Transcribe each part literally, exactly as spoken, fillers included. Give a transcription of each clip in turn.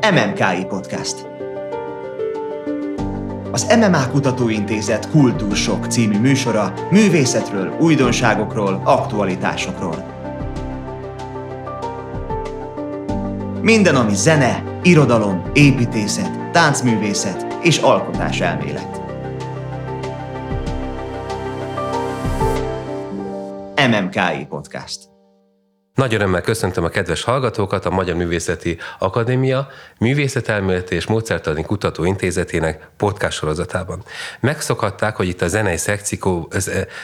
em em ká i Podcast. Az em em á Kutatóintézet Kultúrsok című műsora művészetről, újdonságokról, aktualitásokról. Minden, ami zene, irodalom, építészet, táncművészet és alkotáselmélet. em em ká i Podcast. Nagy örömmel köszöntöm a kedves hallgatókat a Magyar Művészeti Akadémia Művészetelméleti és Módszertani Kutatóintézetének podcast sorozatában. Megszokhatták, hogy itt a zenei szekció,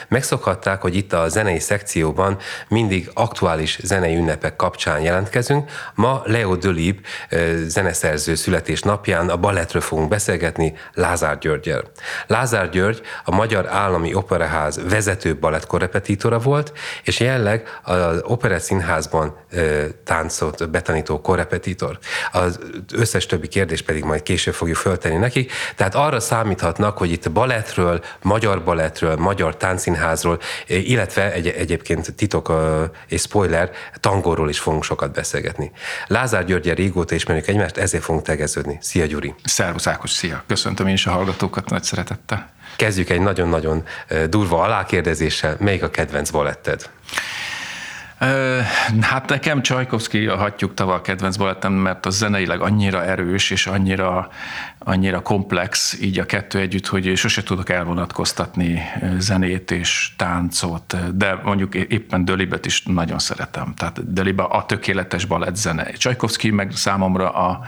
megszokhatták, hogy itt a zenei szekcióban mindig aktuális zenei ünnepek kapcsán jelentkezünk. Ma Leo Delibes zeneszerző születésnapján a balettről fogunk beszélgetni Lázár Györggyel. Lázár György a Magyar Állami Operaház vezető balettkorrepetitora volt, és jelenleg az operett színházban táncot betanító korrepetitor. Az összes többi kérdést pedig majd később fogjuk föltenni nekik. Tehát arra számíthatnak, hogy itt balettről, magyar balettről, magyar táncszínházról, illetve egy- egyébként titok és spoiler, tangóról is fogunk sokat beszélgetni. Lázár Györggyel régóta ismerjük egymást, ezért fogunk tegeződni. Szia, Gyuri! Szervusz, Ákos, szia! Köszöntöm én is a hallgatókat nagy szeretettel. Kezdjük egy nagyon-nagyon durva alákérdezéssel. Melyik a kedvenc baletted? Hát nekem Csajkovszkij a Hattyúk tava a kedvenc balettem, mert az zeneileg annyira erős és annyira, annyira komplex, így a kettő együtt, hogy sose tudok elvonatkoztatni zenét és táncot, de mondjuk éppen Delibest is nagyon szeretem. Tehát Delibes a tökéletes balett zene. Csajkovszkij meg számomra a,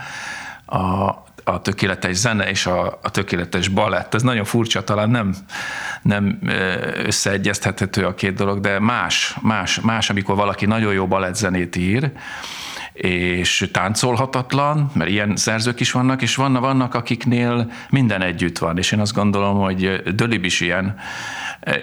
a a tökéletes zene és a, a tökéletes balett. Ez nagyon furcsa, talán nem, nem összeegyeztethető a két dolog, de más, más, más, amikor valaki nagyon jó balettzenét ír, és táncolhatatlan, mert ilyen szerzők is vannak, és vannak, vannak akiknél minden együtt van, és én azt gondolom, hogy Delibes is ilyen,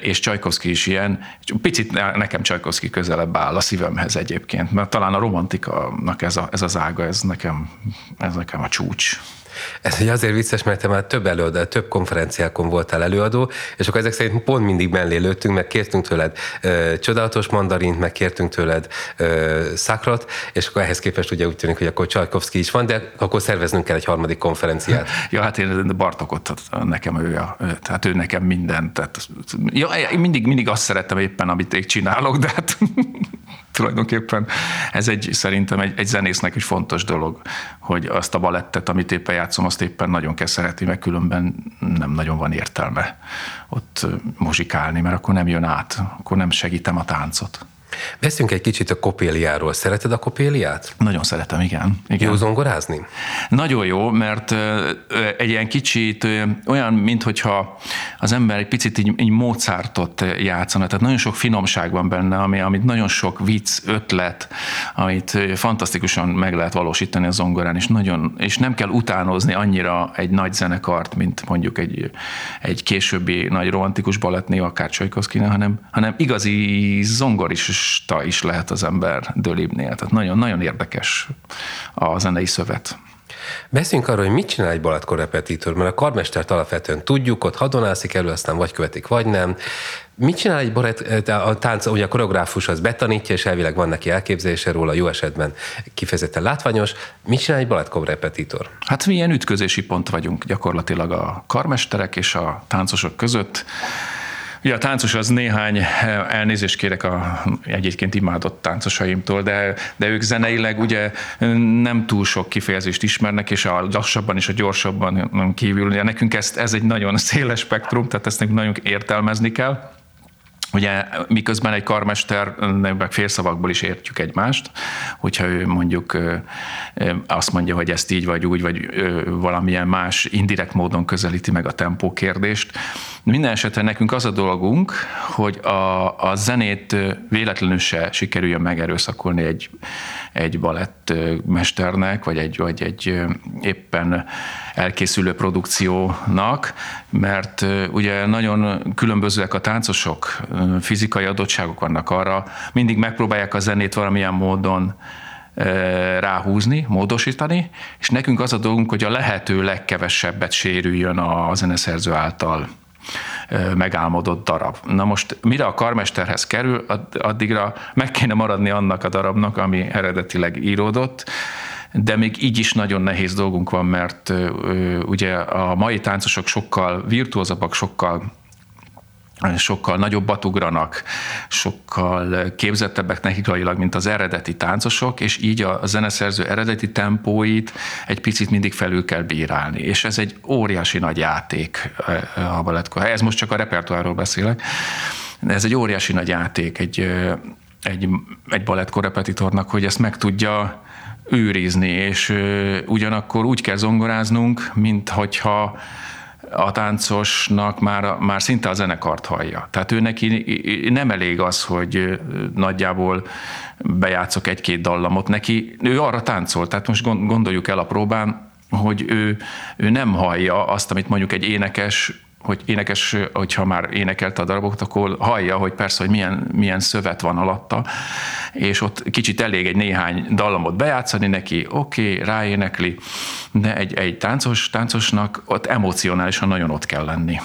és Csajkovszkij is ilyen. Picit nekem Csajkovszkij közelebb áll a szívemhez egyébként, mert talán a romantikának ez, a, ez az ága, ez nekem, ez nekem a csúcs. Ez azért vicces, mert te már több előadó, több konferenciákon voltál előadó, és akkor ezek szerint pont mindig mellé lőttünk, meg kértünk tőled ö, csodálatos mandarint, meg kértünk tőled ö, szakrat, és akkor ehhez képest ugye úgy tűnik, hogy akkor Csajkovszkij is van, de akkor szerveznünk kell egy harmadik konferenciát. Ja, hát én Bartókot, nekem ő, a, tehát ő nekem minden. Tehát, ja, én mindig, mindig azt szeretem éppen, amit én csinálok, de hát tulajdonképpen ez egy, szerintem egy, egy zenésznek is fontos dolog, hogy azt a balettet, amit éppen játszom, azt éppen nagyon kell szeretni, mert különben nem nagyon van értelme ott muzsikálni, mert akkor nem jön át, akkor nem segítem a táncot. Beszéljünk egy kicsit a Kopéliáról. Szereted a Kopéliát? Nagyon szeretem, igen. igen. Jó zongorázni? Nagyon jó, mert egy ilyen kicsit olyan, minthogyha az ember egy picit így, így Mozartot játszana. Tehát nagyon sok finomság van benne, ami, amit nagyon sok vicc, ötlet, amit fantasztikusan meg lehet valósítani a zongorán, és, nagyon, és nem kell utánozni annyira egy nagy zenekart, mint mondjuk egy, egy későbbi nagy romantikus balettnél, akár Csajkovszkijnál, hanem, hanem igazi zongoris is lehet az ember Delibesnél. Tehát nagyon-nagyon érdekes a zenei szövet. Beszéljünk arról, hogy mit csinál egy balettkorrepetitor, mert a karmestert alapvetően tudjuk, ott hadonászik elő, aztán vagy követik, vagy nem. Mit csinál egy barát, a tánc, ugye a koreográfus az betanítja, és elvileg van neki elképzelése róla, jó esetben kifejezetten látványos. Mit csinál egy balettkorrepetitor? Hát mi ilyen ütközési pont vagyunk gyakorlatilag a karmesterek és a táncosok között. Ugye a táncos az néhány, elnézést kérek a egyébként imádott táncosaimtól, de, de ők zeneileg ugye nem túl sok kifejezést ismernek, és a lassabban és a gyorsabban kívül. Ugye nekünk ezt, ez egy nagyon széles spektrum, tehát ezt nekünk nagyon értelmezni kell. Ugye miközben egy karmester, meg félszavakból is értjük egymást, hogyha ő mondjuk azt mondja, hogy ezt így vagy úgy, vagy valamilyen más indirekt módon közelíti meg a tempó kérdést. Minden esetre nekünk az a dolgunk, hogy a, a zenét véletlenül se sikerüljön megerőszakolni egy, egy balettmesternek, vagy egy, vagy egy éppen elkészülő produkciónak, mert ugye nagyon különbözőek a táncosok, fizikai adottságok vannak arra, mindig megpróbálják a zenét valamilyen módon ráhúzni, módosítani, és nekünk az a dolgunk, hogy a lehető legkevesebbet sérüljön a zeneszerző által megálmodott darab. Na most mire a karmesterhez kerül, addigra meg kéne maradni annak a darabnak, ami eredetileg íródott, de még így is nagyon nehéz dolgunk van, mert ugye a mai táncosok sokkal virtuózabbak, sokkal sokkal nagyobbat ugranak, sokkal képzettebbek technikailag, mint az eredeti táncosok, és így a zeneszerző eredeti tempóit egy picit mindig felül kell bírálni. És ez egy óriási nagy játék a balettkórházban. Ez most csak a repertoárról beszélek. Ez egy óriási nagy játék egy, egy, egy balettkór repetitornak, hogy ezt meg tudja őrizni, és ugyanakkor úgy kell zongoráznunk, mint hogyha a táncosnak már, már szinte a zenekart hallja. Tehát ő neki nem elég az, hogy nagyjából bejátszok egy-két dallamot. Neki, ő arra táncol, tehát most gondoljuk el a próbán, hogy ő, ő nem hallja azt, amit mondjuk egy énekes, hogy énekes, hogyha már énekelte a darabot, akkor hallja, hogy persze, hogy milyen, milyen szövet van alatta, és ott kicsit elég egy néhány dallamot bejátszani neki, oké, okay, ráénekli, de egy, egy táncos, táncosnak ott emocionálisan nagyon ott kell lenni.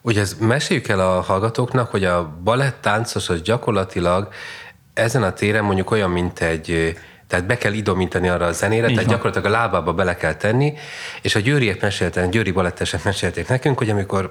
Ugye ezt meséljük el a hallgatóknak, hogy a balett táncos az gyakorlatilag ezen a téren mondjuk olyan, mint egy... Tehát be kell idomítani arra a zenére, így tehát van. Gyakorlatilag a lábába bele kell tenni, és a győriek meséltek, győri balettesek mesélték nekünk, hogy amikor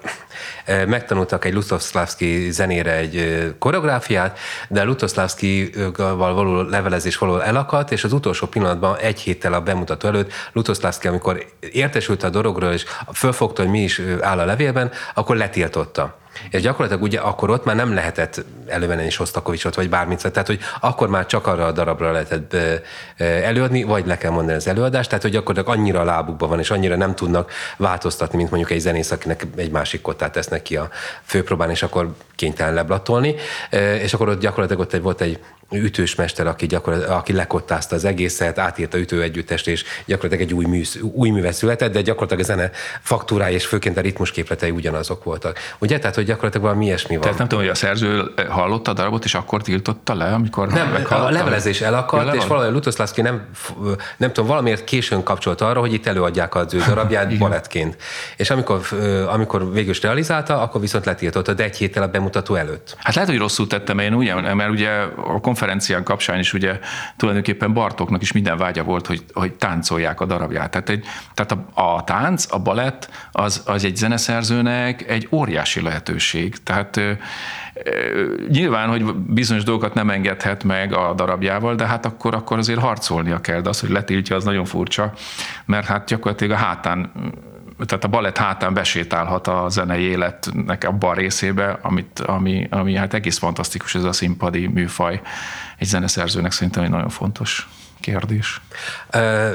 megtanultak egy Lutosławski zenére egy koreográfiát, de Lutosławskival való levelezés való elakadt, és az utolsó pillanatban egy héttel a bemutató előtt Lutosławski, amikor értesült a dologról, és fölfogta, hogy mi is áll a levélben, akkor letiltotta. És gyakorlatilag ugye akkor ott már nem lehetett elővenni Sosztakovicsot, vagy bármit, tehát hogy akkor már csak arra a darabra lehetett előadni, vagy le kell mondani az előadást, tehát hogy gyakorlatilag annyira a lábukban van, és annyira nem tudnak változtatni, mint mondjuk egy zenész, akinek egy másik kottát tesznek ki a főpróbán, és akkor kénytelen leblatolni, és akkor ott gyakorlatilag ott egy, volt egy ütős mester, aki, aki lekottázta az egészet, átírta ütőegyüttest, és gyakorlatilag egy új, mű, új műve született, de gyakorlatilag a zene faktúrái és főként a ritmusképletei ugyanazok voltak. Ugye? Tehát, hogy gyakorlatilag valami ilyesmi van. Tehát nem tudom, hogy a szerző hallotta a darabot, és akkor tiltotta le, amikor nem, a levelezés elakadt, ja, és valahogy Lutosławski nem, nem tudom, valamiért későn kapcsolt arra, hogy itt előadják az ő darabját balettként. És amikor, amikor végül is realizálta, akkor viszont letiltotta, de egy héttel a bemutató előtt. Hát lehet, hogy rosszul tettem én, ugye, mert ugye a konferencián kapcsán is ugye tulajdonképpen Bartóknak is minden vágya volt, hogy, hogy táncolják a darabját. Tehát, egy, tehát a, a tánc, a balett az, az egy zeneszerzőnek egy óriási lehetőség. Tehát ö, ö, nyilván, hogy bizonyos dolgokat nem engedhet meg a darabjával, de hát akkor, akkor azért harcolnia kell, de az, hogy letiltja, az nagyon furcsa, mert hát gyakorlatilag a hátán, tehát a balett hátán besétálhat a zenei életnek abban a részébe, amit, ami, ami hát egész fantasztikus ez a színpadi műfaj. Egy zeneszerzőnek szerintem egy nagyon fontos kérdés.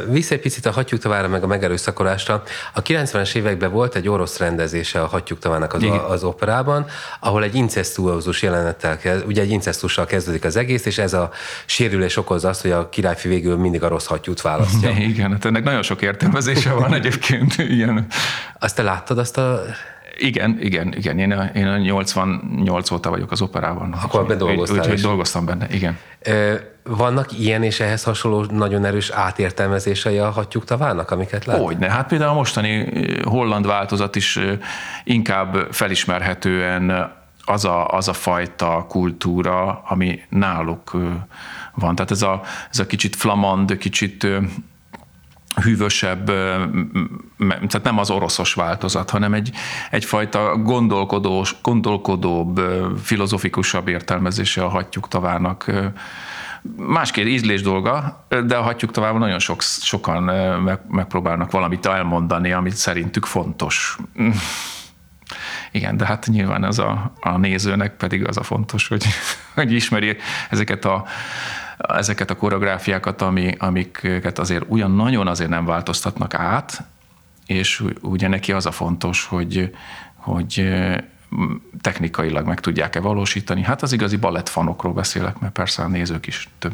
Vissza egy picit a Hattyúk-Tavára meg a megerőszakolásra. A kilencvenes években volt egy orosz rendezése a Hattyúk-Tavának az, az operában, ahol egy incesztuózus jelenettel, ugye egy incesztussal kezdődik az egész, és ez a sérülés okozza azt, hogy a királyfi végül mindig a rossz hattyút választja. Igen, hát ennek nagyon sok értelmezése van egyébként. Igen. Azt te láttad azt a... Igen, igen, igen. Én a, én a nyolcvannyolc óta vagyok az operában. Akkor bedolgoztál is. Úgyhogy dolgoztam benne, igen. Ö, vannak ilyen és ehhez hasonló nagyon erős átértelmezései a Hattyúk-Tavának, amiket lát? Hogyne. Hát például a mostani holland változat is inkább felismerhetően az a, az a fajta kultúra, ami náluk van. Tehát ez a, ez a kicsit flamand, kicsit... hűvösebb, tehát nem az oroszos változat, hanem egy, egyfajta gondolkodós, gondolkodóbb, filozofikusabb értelmezése a Hattyúk-Tavának. Másképp ízlés dolga, de a Hattyúk-Tavában nagyon sok, sokan megpróbálnak valamit elmondani, amit szerintük fontos. Igen, de hát nyilván ez a, a nézőnek pedig az a fontos, hogy, hogy ismeri ezeket a ezeket a koreográfiákat, ami, amiket azért ugyan nagyon azért nem változtatnak át, és ugye neki az a fontos, hogy, hogy technikailag meg tudják-e valósítani. Hát az igazi balettfanokról beszélek, mert persze a nézők is több,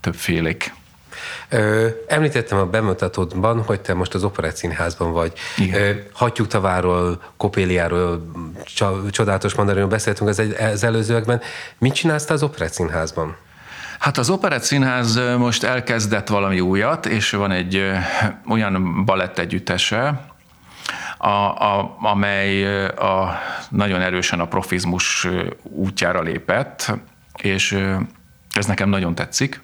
többfélék. Ö, említettem a bemutatódban, hogy te most az Operett Színházban vagy. Ö, Hattyúk-Taváról, Kopéliáról, csa, csodálatos mandarinról beszéltünk az, az előzőekben. Mit csinálsz az Operett Színházban? Hát az Operett Színház most elkezdett valami újat, és van egy olyan balett együttese, a, a, amely a, nagyon erősen a profizmus útjára lépett, és ez nekem nagyon tetszik.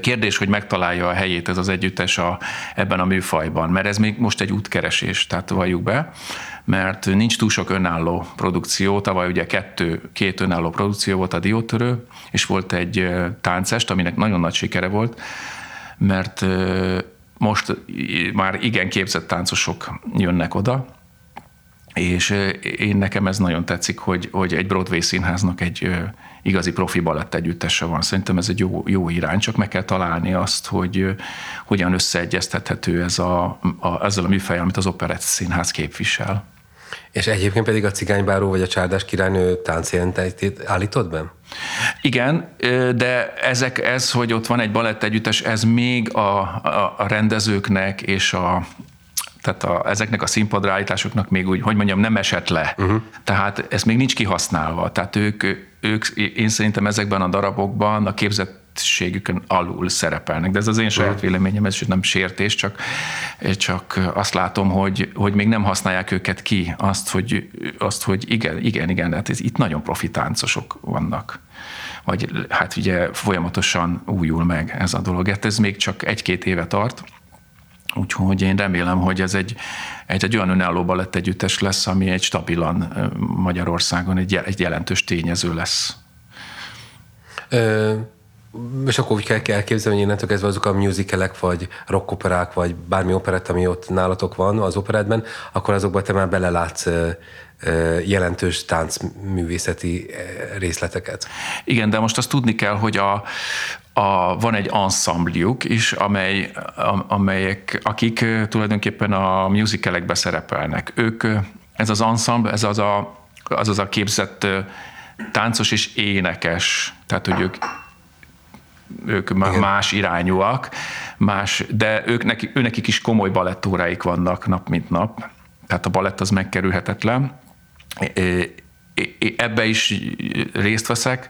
Kérdés, hogy megtalálja a helyét ez az együttes a, ebben a műfajban, mert ez még most egy útkeresés, tehát valljuk be, mert nincs túl sok önálló produkció. Tavaly ugye kettő, két önálló produkció volt, a Diótörő, és volt egy táncest, aminek nagyon nagy sikere volt, mert most már igen képzett táncosok jönnek oda, és én nekem ez nagyon tetszik, hogy, hogy egy Broadway színháznak egy igazi profi balett együttese van. Szerintem ez egy jó, jó irány, csak meg kell találni azt, hogy hogyan összeegyeztethető ez a, a, ezzel a műfajjal, amit az operett színház képvisel. És egyébként pedig a Cigánybáró vagy a Csárdás királynő táncjelenteit állított be? Igen, de ezek, ez, hogy ott van egy balett együttes, ez még a, a, a rendezőknek és a tehát a, ezeknek a színpadra állításoknak még úgy, hogy mondjam, nem esett le. Uh-huh. Tehát ez még nincs kihasználva. Tehát ők, ők, én szerintem ezekben a darabokban a képzettségükön alul szerepelnek. De ez az én saját uh-huh. véleményem, ez nem sértés, csak, csak azt látom, hogy, hogy még nem használják őket ki. Azt, hogy, azt, hogy igen, igen, igen, hát ez, itt nagyon profi táncosok vannak. Vagy hát ugye folyamatosan újul meg ez a dolog. Hát ez még csak egy-két éve tart. Úgyhogy én remélem, hogy ez egy, egy, egy olyan önálló balett együttes lesz, ami egy stabilan Magyarországon egy, egy jelentős tényező lesz. Ö, és akkor úgy kell elképzelni, hogy innentől kezdve azok a musicalek, vagy rockoperák, vagy bármi operett, ami ott nálatok van az operettben, akkor azokban te már belelátsz jelentős táncművészeti részleteket. Igen, de most azt tudni kell, hogy a A, van egy anszambliuk is, amely, amelyek, akik tulajdonképpen a musicalekbe szerepelnek. Ők, ez az ensemble, ez az a, az az a képzett táncos és énekes, tehát hogy ők, ők más irányúak, más, de ők neki, őnekik is komoly balettóráik vannak nap mint nap, tehát a balett az megkerülhetetlen. Ebbe is részt veszek.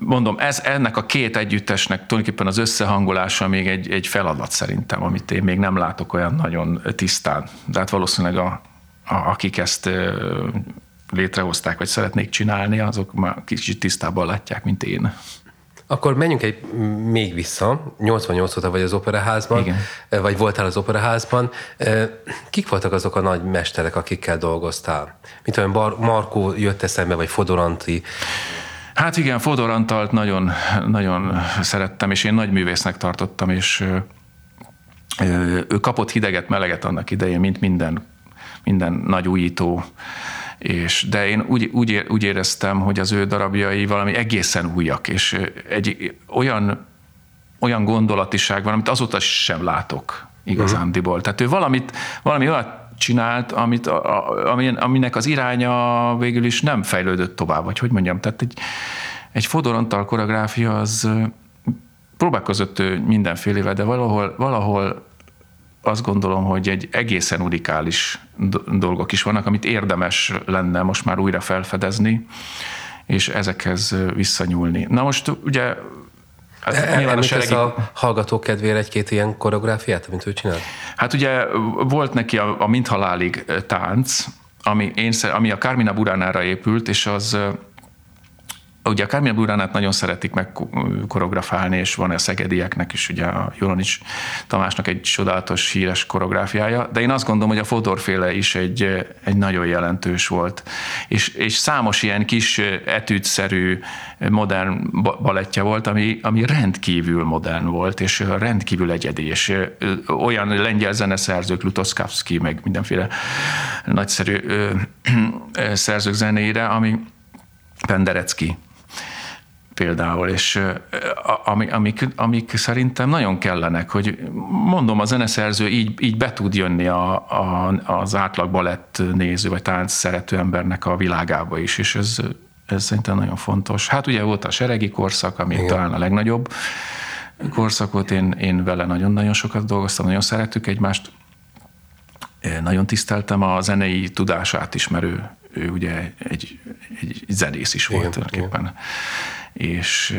Mondom, ez, ennek a két együttesnek tulajdonképpen az összehangolása még egy, egy feladat szerintem, amit én még nem látok olyan nagyon tisztán. De hát valószínűleg a, a, akik ezt létrehozták, vagy szeretnék csinálni, azok már kicsit tisztában látják, mint én. Akkor menjünk egy még vissza. nyolcvannyolc óta vagy az operaházban, igen. Vagy voltál az operaházban. Kik voltak azok a nagy mesterek, akikkel dolgoztál? Mint olyan Bar- Markó jött eszembe, vagy Fodor Anti? Hát igen, Fodor Antalt nagyon, nagyon szerettem, és én nagy művésznek tartottam, és ő kapott hideget, meleget annak idején, mint minden, minden nagy újító. És, de én úgy, úgy, úgy éreztem, hogy az ő darabjai valami egészen újak, és egy olyan, olyan gondolatiság van, amit azóta sem látok igazándiból. Tehát ő valamit, valami olyat csinált, amit, a, aminek az iránya végül is nem fejlődött tovább, vagy hogy mondjam, tehát egy, egy Fodor Antal koreográfia az próbálkozott ő mindenfélével, de valahol, valahol azt gondolom, hogy egy egészen unikális dolgok is vannak, amit érdemes lenne most már újra felfedezni, és ezekhez visszanyúlni. Na most ugye említesz a hallgatók kedvére egy-két ilyen koreográfiát, amit ő csinált? Hát ugye volt neki a, a Mindhalálig tánc, ami, én, ami a Carmina Buranára épült, és az ugye a Carmina Buranát nagyon szeretik megkoreografálni, és van a szegedieknek is, ugye a Jolnics Tamásnak egy csodálatos, híres koreográfiája, de én azt gondolom, hogy a Fodorféle is egy, egy nagyon jelentős volt, és, és számos ilyen kis etűdszerű modern balettje volt, ami, ami rendkívül modern volt, és rendkívül egyedi, és olyan lengyel zeneszerzők, Lutosławski, meg mindenféle nagyszerű ö, ö, szerzők zenéire, ami Penderecki például, és amik, amik szerintem nagyon kellenek, hogy mondom, a zeneszerző így, így be tud jönni a, a, az átlag balett néző, vagy tánc szerető embernek a világába is, és ez, ez szerintem nagyon fontos. Hát ugye volt a Seregi korszak, ami igen. talán a legnagyobb korszakot, én, én vele nagyon-nagyon sokat dolgoztam, nagyon szerettük egymást, nagyon tiszteltem a zenei tudását ismerő, ő ugye egy, egy zenész is volt tulajdonképpen. És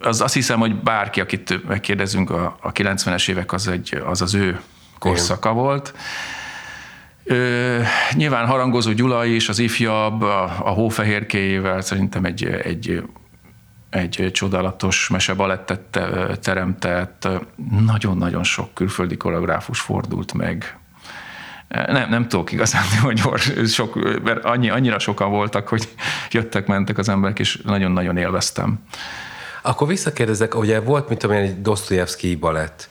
az, azt hiszem, hogy bárki, akit megkérdezünk, a, a kilencvenes évek az, egy, az az ő korszaka igen. volt. Ö, nyilván Harangozó Gyula is, az ifjabb, a, a hófehérkéjével szerintem egy, egy egy csodálatos mesebalettet teremtett, nagyon-nagyon sok külföldi koreográfus fordult meg. Nem, nem tudok igazán, hogy sok, mert annyi, annyira sokan voltak, hogy jöttek, mentek az emberek, és nagyon-nagyon élveztem. Akkor visszakérdezek, ugye volt, mint tudom én, egy Dosztojevszkij balett,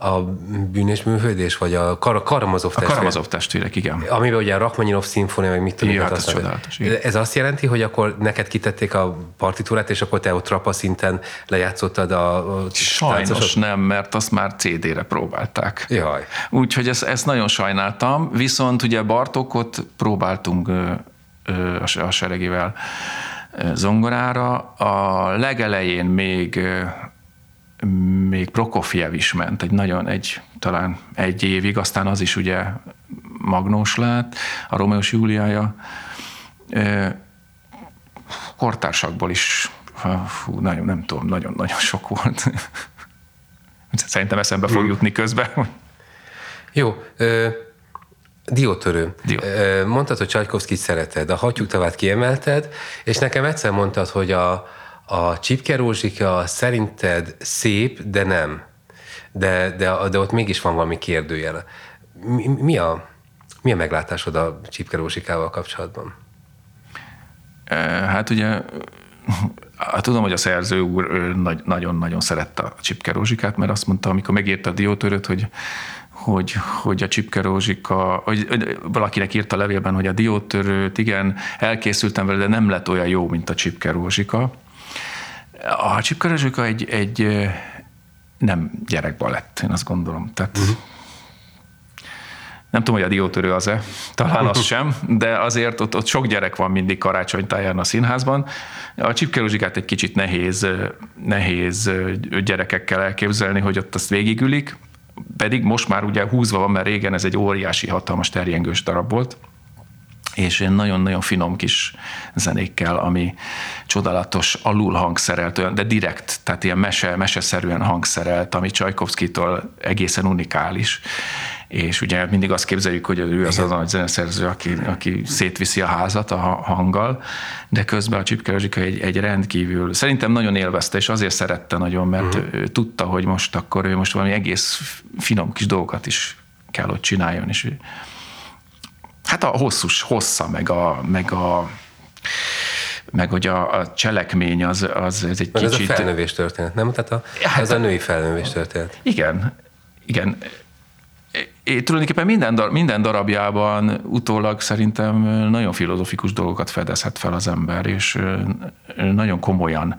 a Bűnös művődés, vagy a Kar- Karamazov testvérek. A Karamazov testvérek, igen. Amiben ugye a Rachmaninoff szimfónia, meg mit tudom. Jaj, ez csodálatos. Ez azt jelenti, hogy akkor neked kitették a partitúrát, és akkor te ott trapa szinten lejátszottad a... a Sajnos táncosok? Nem, mert azt már cé dére próbálták. Jaj. Úgyhogy ezt, ezt nagyon sajnáltam, viszont ugye Bartókot próbáltunk ö, ö, a, a Seregivel ö, zongorára. A legelején még... Ö, még Prokofjev is ment, egy nagyon, egy, talán egy évig, aztán az is ugye magnós lett, a Rómeó és Júliája. Kortársakból is, fú, nagyon, nem tudom, nagyon-nagyon sok volt. Szerintem eszembe fog jutni közben. Jó, ö- Diótörő. Dió. Mondtad, hogy Csajkovszkijt szereted, a Hattyútavát kiemelted, és nekem egyszer mondtad, hogy a A Csipkerózsika szerinted szép, de nem. De, de, de ott mégis van valami kérdőjel. Mi, mi, a, mi a meglátásod a Csipkerózsikával kapcsolatban? Hát ugye, tudom, hogy a szerző úr nagyon-nagyon szerette a Csipkerózsikát, mert azt mondta, amikor megírta a Diótörőt, hogy, hogy, hogy a Csipkerózsika, valakinek írt a levélben, hogy a Diótörőt, igen, elkészültem vele, de nem lett olyan jó, mint a Csipkerózsika. A Csipkerózsika egy, egy nem gyerekbalett, én azt gondolom. Tehát, uh-huh. Nem tudom, hogy a Diótörő az-e, talán az sem, de azért ott, ott sok gyerek van mindig karácsonytáján a színházban. A Csipkerózsikát egy kicsit nehéz, nehéz gyerekekkel elképzelni, hogy ott azt végigülik, pedig most már ugye húzva van, mert régen ez egy óriási, hatalmas terjengős darab volt. És nagyon-nagyon finom kis zenékkel, ami csodálatos, alul hangszerelt, olyan, de direkt, tehát ilyen mese, meseszerűen hangszerelt, ami Csajkovszkijtól egészen unikális. És ugye mindig azt képzeljük, hogy ő az az nagy zeneszerző, aki, aki szétviszi a házat a hanggal, de közben a Csipkerózsika egy, egy rendkívül, szerintem nagyon élvezte, és azért szerette nagyon, mert uh-huh. ő tudta, hogy most akkor ő most valami egész finom kis dolgokat is kell, hogy csináljon, és hát a hosszus, hossza, meg a, meg a, meg hogy a, a cselekmény, az, az ez egy mert kicsit... Ez a felnövés történet, nem? Tehát a, hát, az a női felnövés történet. Igen, igen. É, tulajdonképpen minden, dar, minden darabjában utólag szerintem nagyon filozofikus dolgokat fedezhet fel az ember, és nagyon komolyan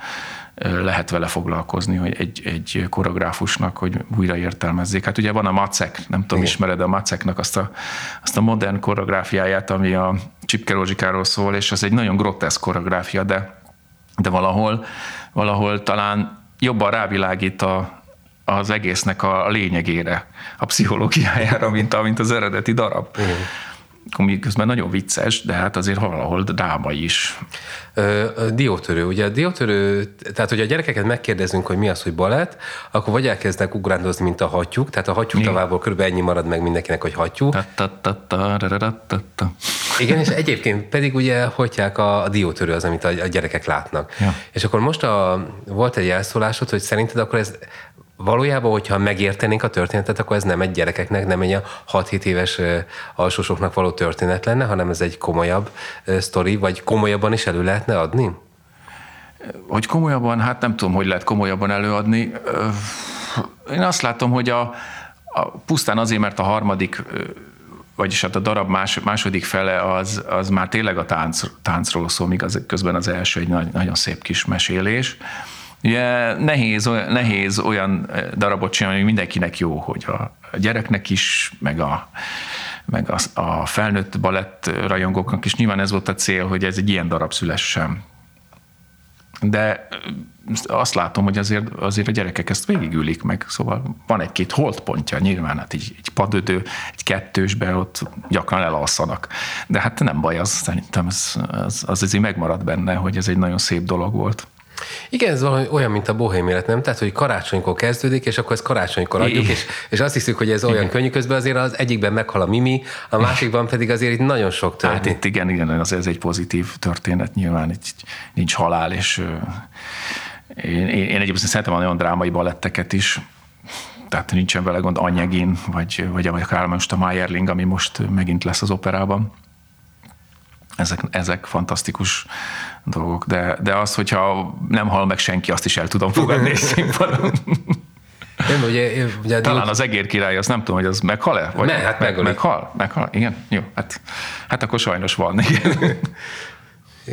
lehet vele foglalkozni, hogy egy, egy koreográfusnak, hogy újraértelmezzék. Hát ugye van a Macek, nem tudom, ismered a Maceknak azt a, azt a modern koreográfiáját, ami a Csipkerózsikáról szól, és az egy nagyon groteszk koreográfia, de, de valahol, valahol talán jobban rávilágít a az egésznek a lényegére, a pszichológiájára, mint, a, mint az eredeti darab. Ami közben nagyon vicces, de hát azért valahol dráma is. A Diótörő, ugye a Diótörő, tehát hogy a gyerekeket megkérdezünk, hogy mi az, hogy balett, akkor vagy elkezdenek ugrándozni, mint a hattyúk, tehát a hattyútavából körülbelül ennyi marad meg mindenkinek, hogy hattyú. Igen, és egyébként pedig ugye hagyják a, a Diótörő az, amit a, a gyerekek látnak. Ja. És akkor most a, volt egy elszólásod, hogy szerinted akkor ez valójában, hogyha megértenénk a történetet, akkor ez nem egy gyerekeknek, nem egy a hat-hét éves alsósoknak való történet lenne, hanem ez egy komolyabb sztori, vagy komolyabban is elő lehetne adni? Hogy komolyabban? Hát nem tudom, hogy lehet komolyabban előadni. Én azt látom, hogy a, a pusztán azért, mert a harmadik, vagyis hát a darab más, második fele az, az már tényleg a tánc, táncról szól, míg az, közben az első egy nagy, nagyon szép kis mesélés. Ugye nehéz, nehéz olyan darabot csinálni, hogy mindenkinek jó, hogy a gyereknek is, meg a, meg a, a felnőtt balett rajongóknak is. Nyilván ez volt a cél, hogy ez egy ilyen darab szülessen. De azt látom, hogy azért, azért a gyerekek ezt végigülik meg, szóval van egy-két holtpontja nyilván, hát így, egy padödő, egy kettősbe ott gyakran elalszanak. De hát nem baj, az szerintem az, az, az azért megmaradt benne, hogy ez egy nagyon szép dolog volt. Igen, ez valami olyan, mint a bohém élet, nem? Tehát, hogy karácsonykor kezdődik, és akkor ezt karácsonykor adjuk, és, és azt hiszük, hogy ez olyan igen. könnyű, közben azért az egyikben meghal a Mimi, a másikban pedig azért itt nagyon sok történet. Hát itt igen, igen, azért ez egy pozitív történet, nyilván itt nincs halál, és én, én egyébként szeretem olyan drámai baletteket is, tehát nincsen vele gond, Anyegin, vagy, vagy akár most a Mayerling, ami most megint lesz az operában. Ezek, ezek fantasztikus dolgok, de, de az, hogyha nem hal meg senki, azt is el tudom fogadni egy színpadon. Nem, ugye, ugye talán az egér király, azt nem tudom, hogy az meghal-e? Vagy ne, hát meg, meghal, meghal, igen, jó, hát, hát akkor sajnos van, igen.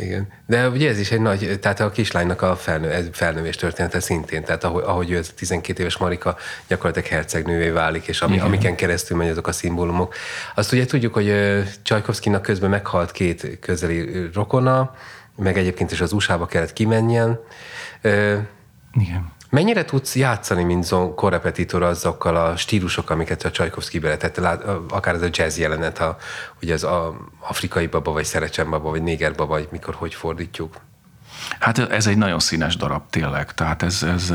Igen. De ugye ez is egy nagy, tehát a kislánynak a felnő, felnővés története szintén, tehát ahogy, ahogy ő tizenkét éves Marika gyakorlatilag hercegnővé válik, és ami, amiken keresztül megy azok a szimbólumok. Azt ugye tudjuk, hogy Csajkovszkijnak közben meghalt két közeli rokona, meg egyébként is az u es á-ba kellett kimenjen. Igen. Mennyire tudsz játszani, mint korrepetitor azokkal a stílusok, amiket a Csajkovszkij beletett, akár ez a jazz jelenet, ha, ugye az a afrikai baba, vagy szerecsen baba, vagy néger baba, vagy mikor, hogy fordítjuk? Hát ez egy nagyon színes darab tényleg, tehát ez, ez,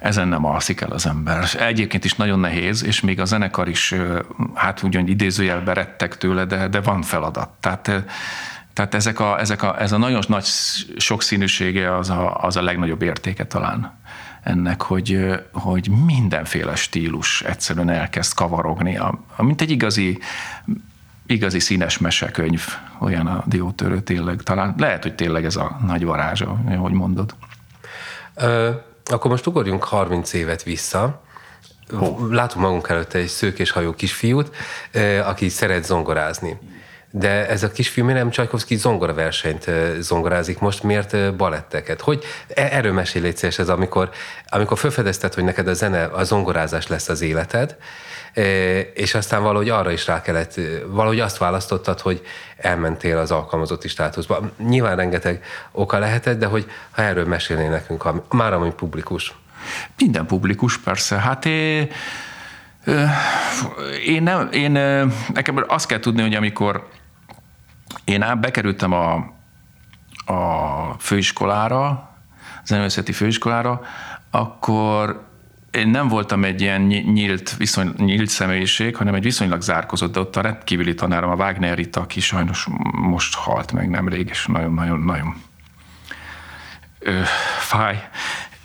ezen nem alszik el az ember. Egyébként is nagyon nehéz, és még a zenekar is, hát ugyan idézőjelben rettek tőle, de, de van feladat. Tehát Tehát ezek a, ezek a, ez a nagyon nagy sokszínűsége az a, az a legnagyobb értéke talán ennek, hogy, hogy mindenféle stílus egyszerűen elkezd kavarogni, mint egy igazi, igazi színes mesekönyv, olyan a Diótörő tényleg. Talán lehet, hogy tényleg ez a nagy varázsa, ahogy mondod. Ö, akkor most ugorjunk harminc évet vissza. Oh. Látunk magunk előtt egy szőkés hajú kisfiút, aki szeret zongorázni. De ez a kisfiú nem Csajkovszkij zongoraversenyt zongorázik most, miért baletteket? Hogy erről mesélj, légy szíves, ez, amikor, amikor felfedezted, hogy neked a zene, a zongorázás lesz az életed, és aztán valahogy arra is rá kellett, valahogy azt választottad, hogy elmentél az alkalmazotti státuszba. Nyilván rengeteg oka lehetett, de hogy ha erről mesélnél nekünk, ha már amúgy publikus. Minden publikus, persze. Hát én... Én nem, én, nekem azt kell tudni, hogy amikor én bekerültem a, a főiskolára, zeneművészeti főiskolára, akkor én nem voltam egy ilyen nyílt, viszony, nyílt személyiség, hanem egy viszonylag zárkozott, de ott a rendkívüli tanárom, a Wagner Rita, aki sajnos most halt meg nemrég, és nagyon-nagyon-nagyon fáj.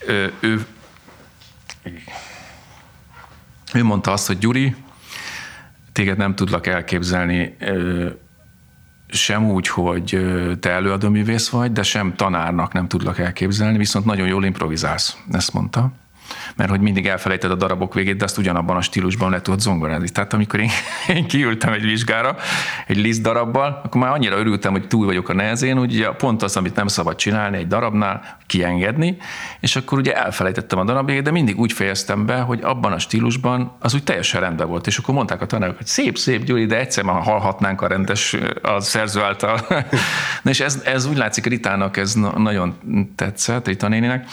Ö, ő... Ő mondta azt, hogy Gyuri, téged nem tudlak elképzelni sem úgy, hogy te előadóművész vagy, de sem tanárnak nem tudlak elképzelni, viszont nagyon jól improvizálsz, ezt mondta. Mert hogy mindig elfelejted a darabok végét, de azt ugyanabban a stílusban le tudod zongorázni. Tehát amikor én, én kiültem egy vizsgára, egy Liszt darabbal, akkor már annyira örültem, hogy túl vagyok a nehezén, úgy ugye pont az, amit nem szabad csinálni egy darabnál, kiengedni, és akkor ugye elfelejtettem a darab végét, de mindig úgy fejeztem be, hogy abban a stílusban az úgy teljesen rendben volt, és akkor mondták a tanárok, hogy szép-szép Gyuri, de egyszer már hallhatnánk a rendes, a szerző által. Na és ez, ez úgy látszik Ritának, ez nagyon tetszett, Rita néninek.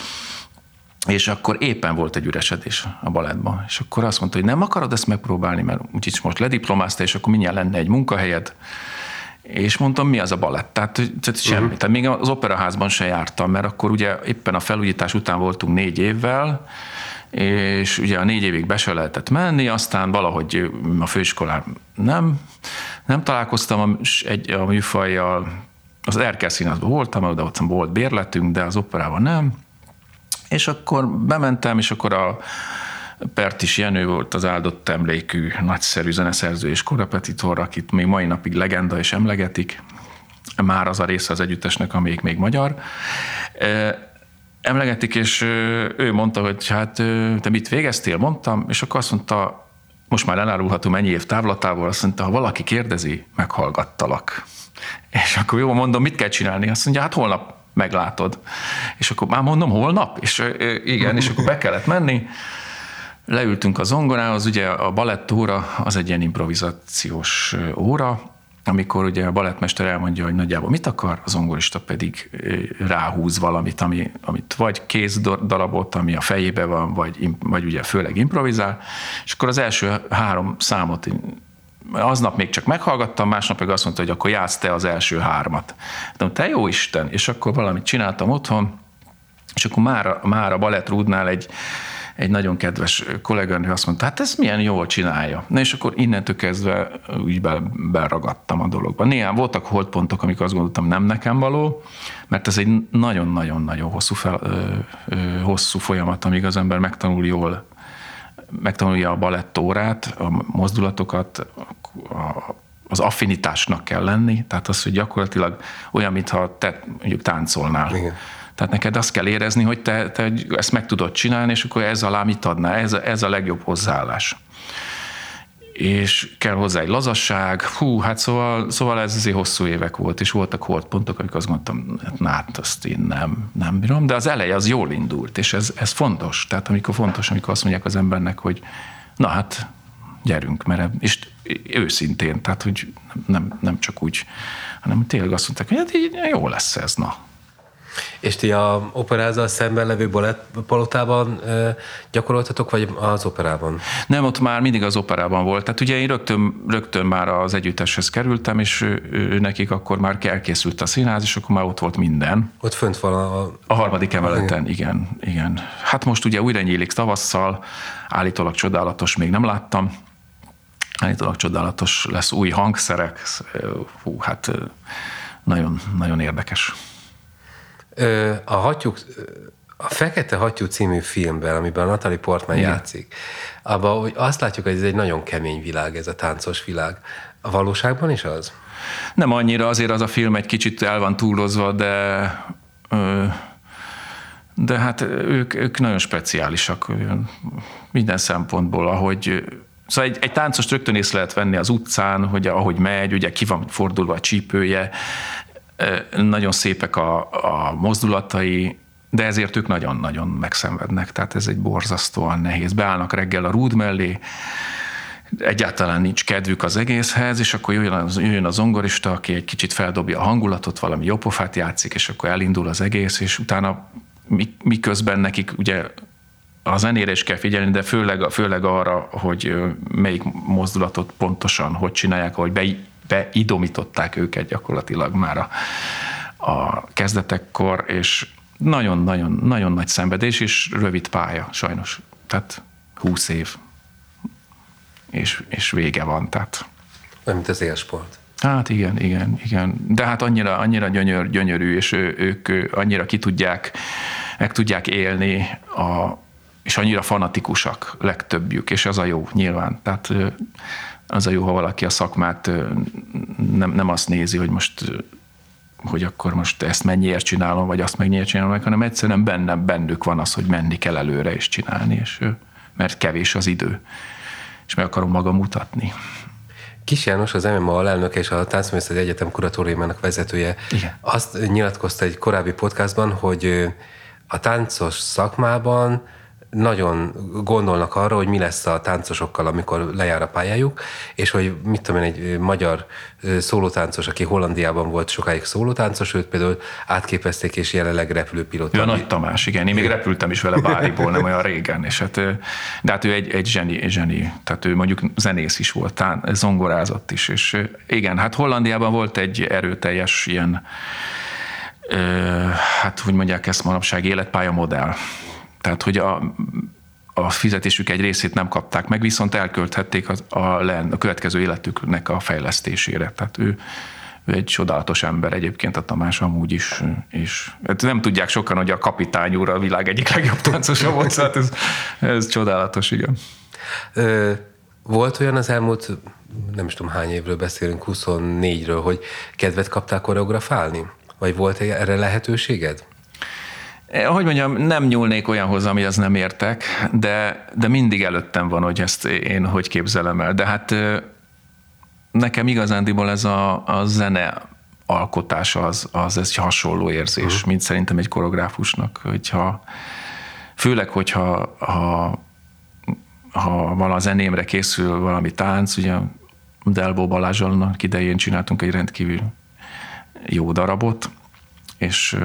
És akkor éppen volt egy üresedés a balettban, és akkor azt mondta, hogy nem akarod ezt megpróbálni, mert úgyis most lediplomázta, és akkor mindjárt lenne egy munkahelyed. És mondtam, mi az a balett? Tehát, tehát semmi. Uh-huh. Tehát még az operaházban se jártam, mert akkor ugye éppen a felújítás után voltunk négy évvel, és ugye a négy évig be se lehetett menni, aztán valahogy a főiskolán nem, nem találkoztam a, egy, a műfajjal. Az Erkel Színházban voltam, de ott volt bérletünk, de az operában nem. És akkor bementem, és akkor a Pertis Jenő volt az áldott emlékű, nagyszerű zeneszerző és korrepetitor, akit még mai napig legenda és emlegetik. Már az a része az együttesnek, amelyik még magyar. Emlegetik, és ő mondta, hogy hát te mit végeztél, mondtam, és akkor azt mondta, most már elárulhatom ennyi év távlatából, azt mondta, ha valaki kérdezi, meghallgattalak. És akkor jól mondom, mit kell csinálni? Azt mondja, hát holnap meglátod. És akkor már mondom, holnap? És igen, és akkor be kellett menni. Leültünk a zongorához, ugye a balett óra az egy ilyen improvizációs óra, amikor ugye a balettmester elmondja, hogy nagyjából mit akar, a zongorista pedig ráhúz valamit, ami, amit vagy kézdarabot, ami a fejébe van, vagy, vagy ugye főleg improvizál, és akkor az első három számot aznap még csak meghallgattam, másnap meg azt mondta, hogy akkor játsz te az első hármat. De te jó Isten! És akkor valamit csináltam otthon, és akkor már, már a Balettrúdnál egy, egy nagyon kedves kolléganő azt mondta, hát ezt milyen jól csinálja. Na és akkor innentől kezdve úgy beleragadtam a dologba. Néhány voltak holdpontok, amik azt gondoltam, nem nekem való, mert ez egy nagyon-nagyon-nagyon hosszú, fel, ö, ö, hosszú folyamat, amíg az ember megtanul jól, megtanulja a balettórát, a mozdulatokat, a, a az affinitásnak kell lenni, tehát az, hogy gyakorlatilag olyan, mintha te mondjuk táncolnál. Igen. Tehát neked azt kell érezni, hogy te, te ezt meg tudod csinálni, és akkor ez alá mit adná? Ez a, ez a legjobb hozzáállás. És kell hozzá egy lazasság, hú, hát szóval, szóval ez azért hosszú évek volt, és voltak holdpontok, amikor azt mondtam, na hát azt én nem, nem bírom, de az eleje az jól indult, és ez, ez fontos. Tehát amikor fontos, amikor azt mondják az embernek, hogy na hát, gyerünk, mert és őszintén, tehát hogy nem, nem csak úgy, hanem tényleg azt mondták, hogy hát így jó lesz ez, na. És ti a operázzal szemben levő palottában gyakoroltatok, vagy az operában? Nem, ott már mindig az operában volt. Tehát ugye én rögtön, rögtön már az együtteshez kerültem, és ő, ő, nekik akkor már elkészült a színház, és akkor már ott volt minden. Ott fönt van a... A harmadik emeleten, igen, igen. Hát most ugye újra nyílik tavasszal, állítólag csodálatos, még nem láttam. Állítólag csodálatos lesz, új hangszerek. Hú, hát nagyon, nagyon érdekes. A, hattyúk, a Fekete Hattyú című filmben, amiben Natalie Portman igen. játszik, abban azt látjuk, hogy ez egy nagyon kemény világ, ez a táncos világ. A valóságban is az? Nem annyira, azért az a film egy kicsit el van túlozva, de, de hát ők, ők nagyon speciálisak minden szempontból, ahogy szóval egy, egy táncos rögtön észre lehet venni az utcán, hogy ahogy megy, ugye ki van fordulva a csípője, nagyon szépek a, a mozdulatai, de ezért ők nagyon-nagyon megszenvednek, tehát ez egy borzasztóan nehéz. Beállnak reggel a rúd mellé, egyáltalán nincs kedvük az egészhez, és akkor jön a zongorista, aki egy kicsit feldobja a hangulatot, valami jópofát játszik, és akkor elindul az egész, és utána miközben nekik ugye a zenére is kell figyelni, de főleg, főleg arra, hogy melyik mozdulatot pontosan hogy csinálják, hogy be beidomították őket gyakorlatilag már a, a kezdetekkor, és nagyon-nagyon nagy szenvedés, és rövid pálya, sajnos. Tehát húsz év, és, és vége van. Tehát. Nem, mint az élsport. Hát igen, igen, igen. De hát annyira, annyira gyönyör, gyönyörű, és ő, ők annyira ki tudják, meg tudják élni, a, és annyira fanatikusak legtöbbjük, és az a jó, nyilván. Tehát az a jó, ha valaki a szakmát nem, nem azt nézi, hogy most, hogy akkor most ezt mennyiért csinálom, vagy azt mennyiért csinálom, hanem egyszerűen benne, bennük van az, hogy menni kell előre és csinálni, és, mert kevés az idő, és meg akarom magam mutatni. Kis János, az em em á alelnöke és a Táncművészeti Egyetem kuratóriumának vezetője, igen. Azt nyilatkozta egy korábbi podcastban, hogy a táncos szakmában nagyon gondolnak arra, hogy mi lesz a táncosokkal, amikor lejár a pályájuk, és hogy mit tudom én, egy magyar szólótáncos, aki Hollandiában volt sokáig szólótáncos, őt például átképezték, és jelenleg repülőpilóta. Ja, Nagy Tamás, igen. Én még repültem is vele Báriból, nem olyan régen, és hát, de hát ő egy, egy zseni, zseni, tehát ő mondjuk zenész is volt, tán, zongorázott is, és igen, hát Hollandiában volt egy erőteljes ilyen, ö, hát hogy mondják ezt manapság, életpályamodell. Tehát, hogy a, a fizetésük egy részét nem kapták meg, viszont elkölthették a, a, a következő életüknek a fejlesztésére. Tehát ő, ő egy csodálatos ember egyébként, a Tamás amúgy is. És, hát nem tudják sokan, hogy a kapitány úr a világ egyik legjobb táncosa volt, szóval ez, ez csodálatos, igen. Ö, volt olyan az elmúlt, nem is tudom hány évről beszélünk, huszonnégyről, hogy kedvet kaptál koreografálni? Vagy volt erre lehetőséged? Hogy mondjam, nem nyúlnék olyan hozzá, ami az nem értek, de, de mindig előttem van, hogy ezt én hogy képzelem el. De hát nekem igazándiból ez a, a zene alkotás az, az ez hasonló érzés, uh-huh. mint szerintem egy koreográfusnak, hogyha, főleg, hogyha ha, ha vala zenémre készül valami tánc, ugye Delbó Balázsal annak idején csináltunk egy rendkívül jó darabot, és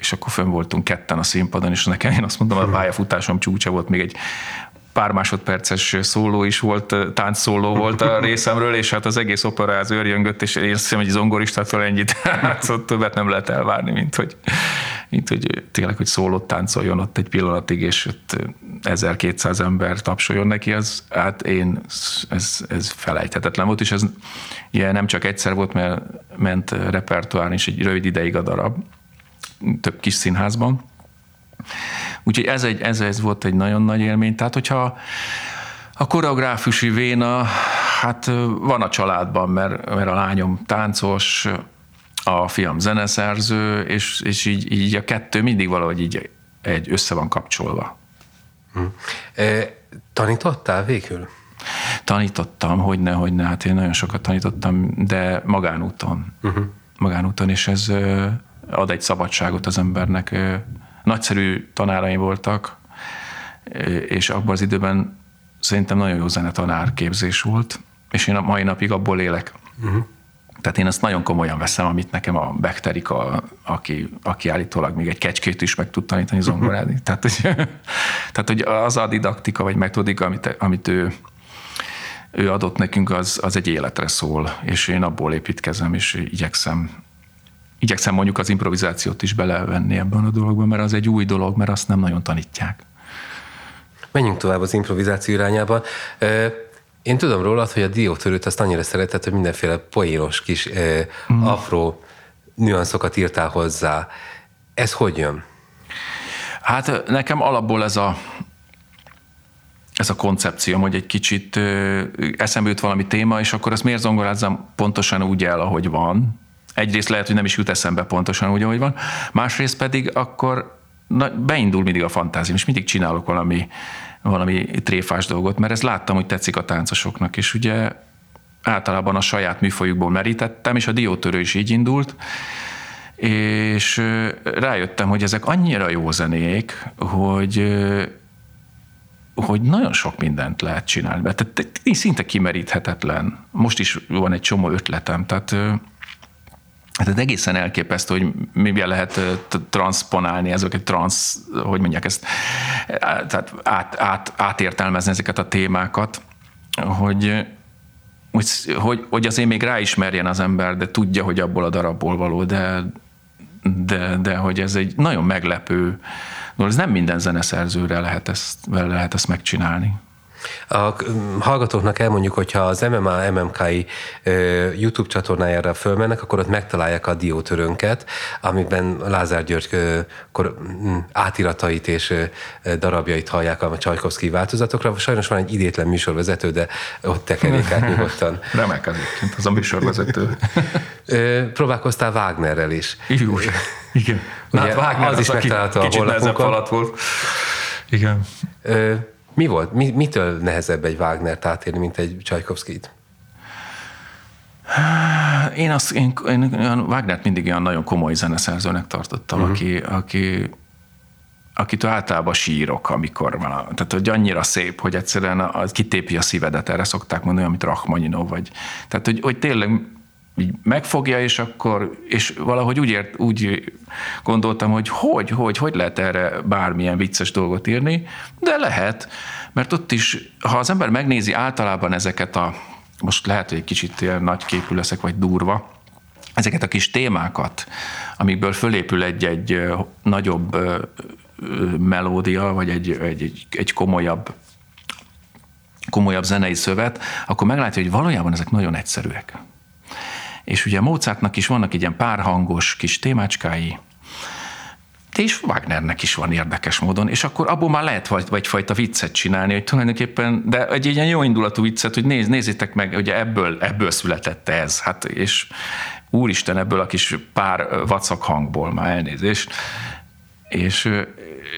és akkor fönn voltunk ketten a színpadon, és nekem én azt mondom, a pályafutásom csúcsa volt, még egy pár másodperces szóló is volt, táncszóló volt a részemről, és hát az egész operáz őrjöngött, és én hiszem, hogy zongoristától ennyit játszott, többet nem lehet elvárni, mint hogy mint hogy tényleg, hogy szólott táncoljon ott egy pillanatig, és ott ezerkétszáz ember tapsoljon neki, az, hát én, ez, ez felejthetetlen volt, és ez ilyen nem csak egyszer volt, mert ment repertoáron is egy rövid ideig a darab, több kis színházban. Úgyhogy ez, egy, ez, ez volt egy nagyon nagy élmény. Tehát, hogyha a koreográfusi véna, hát van a családban, mert, mert a lányom táncos, a fiam zeneszerző, és, és így, így a kettő mindig valahogy így egy össze van kapcsolva. Hm. E, tanítottál végül? Tanítottam, hogyne, hogyne, hát én nagyon sokat tanítottam, de magánúton. Uh-huh. Magánúton, és ez ad egy szabadságot az embernek. Nagyszerű tanáraim voltak, és abban az időben szerintem nagyon jó zene tanárképzés volt, és én a mai napig abból élek. Uh-huh. Tehát én ezt nagyon komolyan veszem, amit nekem a Bekterika, aki, aki állítólag még egy kecskét is meg tud tanítani zongorázni. Uh-huh. Tehát, hogy, tehát, hogy az a didaktika, vagy metodika, amit, amit ő, ő adott nekünk, az, az egy életre szól, és én abból építkezem, és igyekszem Igyekszem mondjuk az improvizációt is belevenni ebben a dologban, mert az egy új dolog, mert azt nem nagyon tanítják. Menjünk tovább az improvizáció irányába. Én tudom rólad, hogy a Diótörőt azt annyira szeretett, hogy mindenféle poénos kis mm. afro nüanszokat írtál hozzá. Ez hogy jön? Hát nekem alapból ez a, ez a koncepcióm, hogy egy kicsit eszembe jut valami téma, és akkor ezt miért zongorázzam pontosan úgy el, ahogy van. Egyrészt lehet, hogy nem is jut eszembe pontosan úgy, ahogy van, másrészt pedig akkor na, beindul mindig a fantáziám, és mindig csinálok valami, valami tréfás dolgot, mert ezt láttam, hogy tetszik a táncosoknak, és ugye általában a saját műfajukból merítettem, és a Diótörő is így indult, és rájöttem, hogy ezek annyira jó zenék, hogy, hogy nagyon sok mindent lehet csinálni, tehát szinte kimeríthetetlen. Most is van egy csomó ötletem, tehát Tehát egészen elképesztő, hogy mivel lehet transponálni ezeket, transz, hogy mondják ezt, tehát át, át, átértelmezni ezeket a témákat, hogy, hogy, hogy azért még ráismerjen az ember, de tudja, hogy abból a darabból való, de, de, de hogy ez egy nagyon meglepő dolog, ez nem minden zeneszerzőre lehet ezt, lehet ezt megcsinálni. A hallgatóknak elmondjuk, hogyha az em em á em em ká i YouTube csatornájára fölmennek, akkor ott megtalálják a Diótörőnket, amiben Lázár György átiratait és darabjait hallják a Csajkovszkij változatokra. Sajnos van egy idétlen műsorvezető, de ott tekerik át nyugodtan. Remek egyébként az a műsorvezető. Próbálkoztál Wagnerrel is. Júj, igen. Na, hát Wagner az, az is megtalálta a kicsit nehezebb falat volt. Igen. Ö, Mi volt? Mi, mitől nehezebb egy Wagnert átélni, mint egy Csajkovszkijt? Én, azt, én, én Wagnert mindig olyan nagyon komoly zeneszerzőnek tartottam, uh-huh. aki, aki, akitől általában sírok, amikor van. Tehát, hogy annyira szép, hogy egyszerűen az kitépi a szívedet, erre szokták mondani, amit Rachmaninov vagy. Tehát, hogy, hogy tényleg így megfogja, és akkor, és valahogy úgy, ért, úgy gondoltam, hogy hogy, hogy hogy lehet erre bármilyen vicces dolgot írni, de lehet, mert ott is, ha az ember megnézi általában ezeket a, most lehet, hogy egy kicsit ilyen nagyképű leszek, vagy durva, ezeket a kis témákat, amikből fölépül egy-egy nagyobb melódia, vagy egy, egy, egy komolyabb, komolyabb zenei szövet, akkor meglátja, hogy valójában ezek nagyon egyszerűek. És ugye Mozartnak is vannak ilyen párhangos kis témácskái, és Wagnernek is van érdekes módon, és akkor abból már lehet vagy, egyfajta viccet csinálni, hogy tulajdonképpen, de egy ilyen jó indulatú viccet, hogy néz, nézzétek meg, ugye ebből, ebből született ez, hát és úristen, ebből a kis pár vacak hangból már elnézést, és,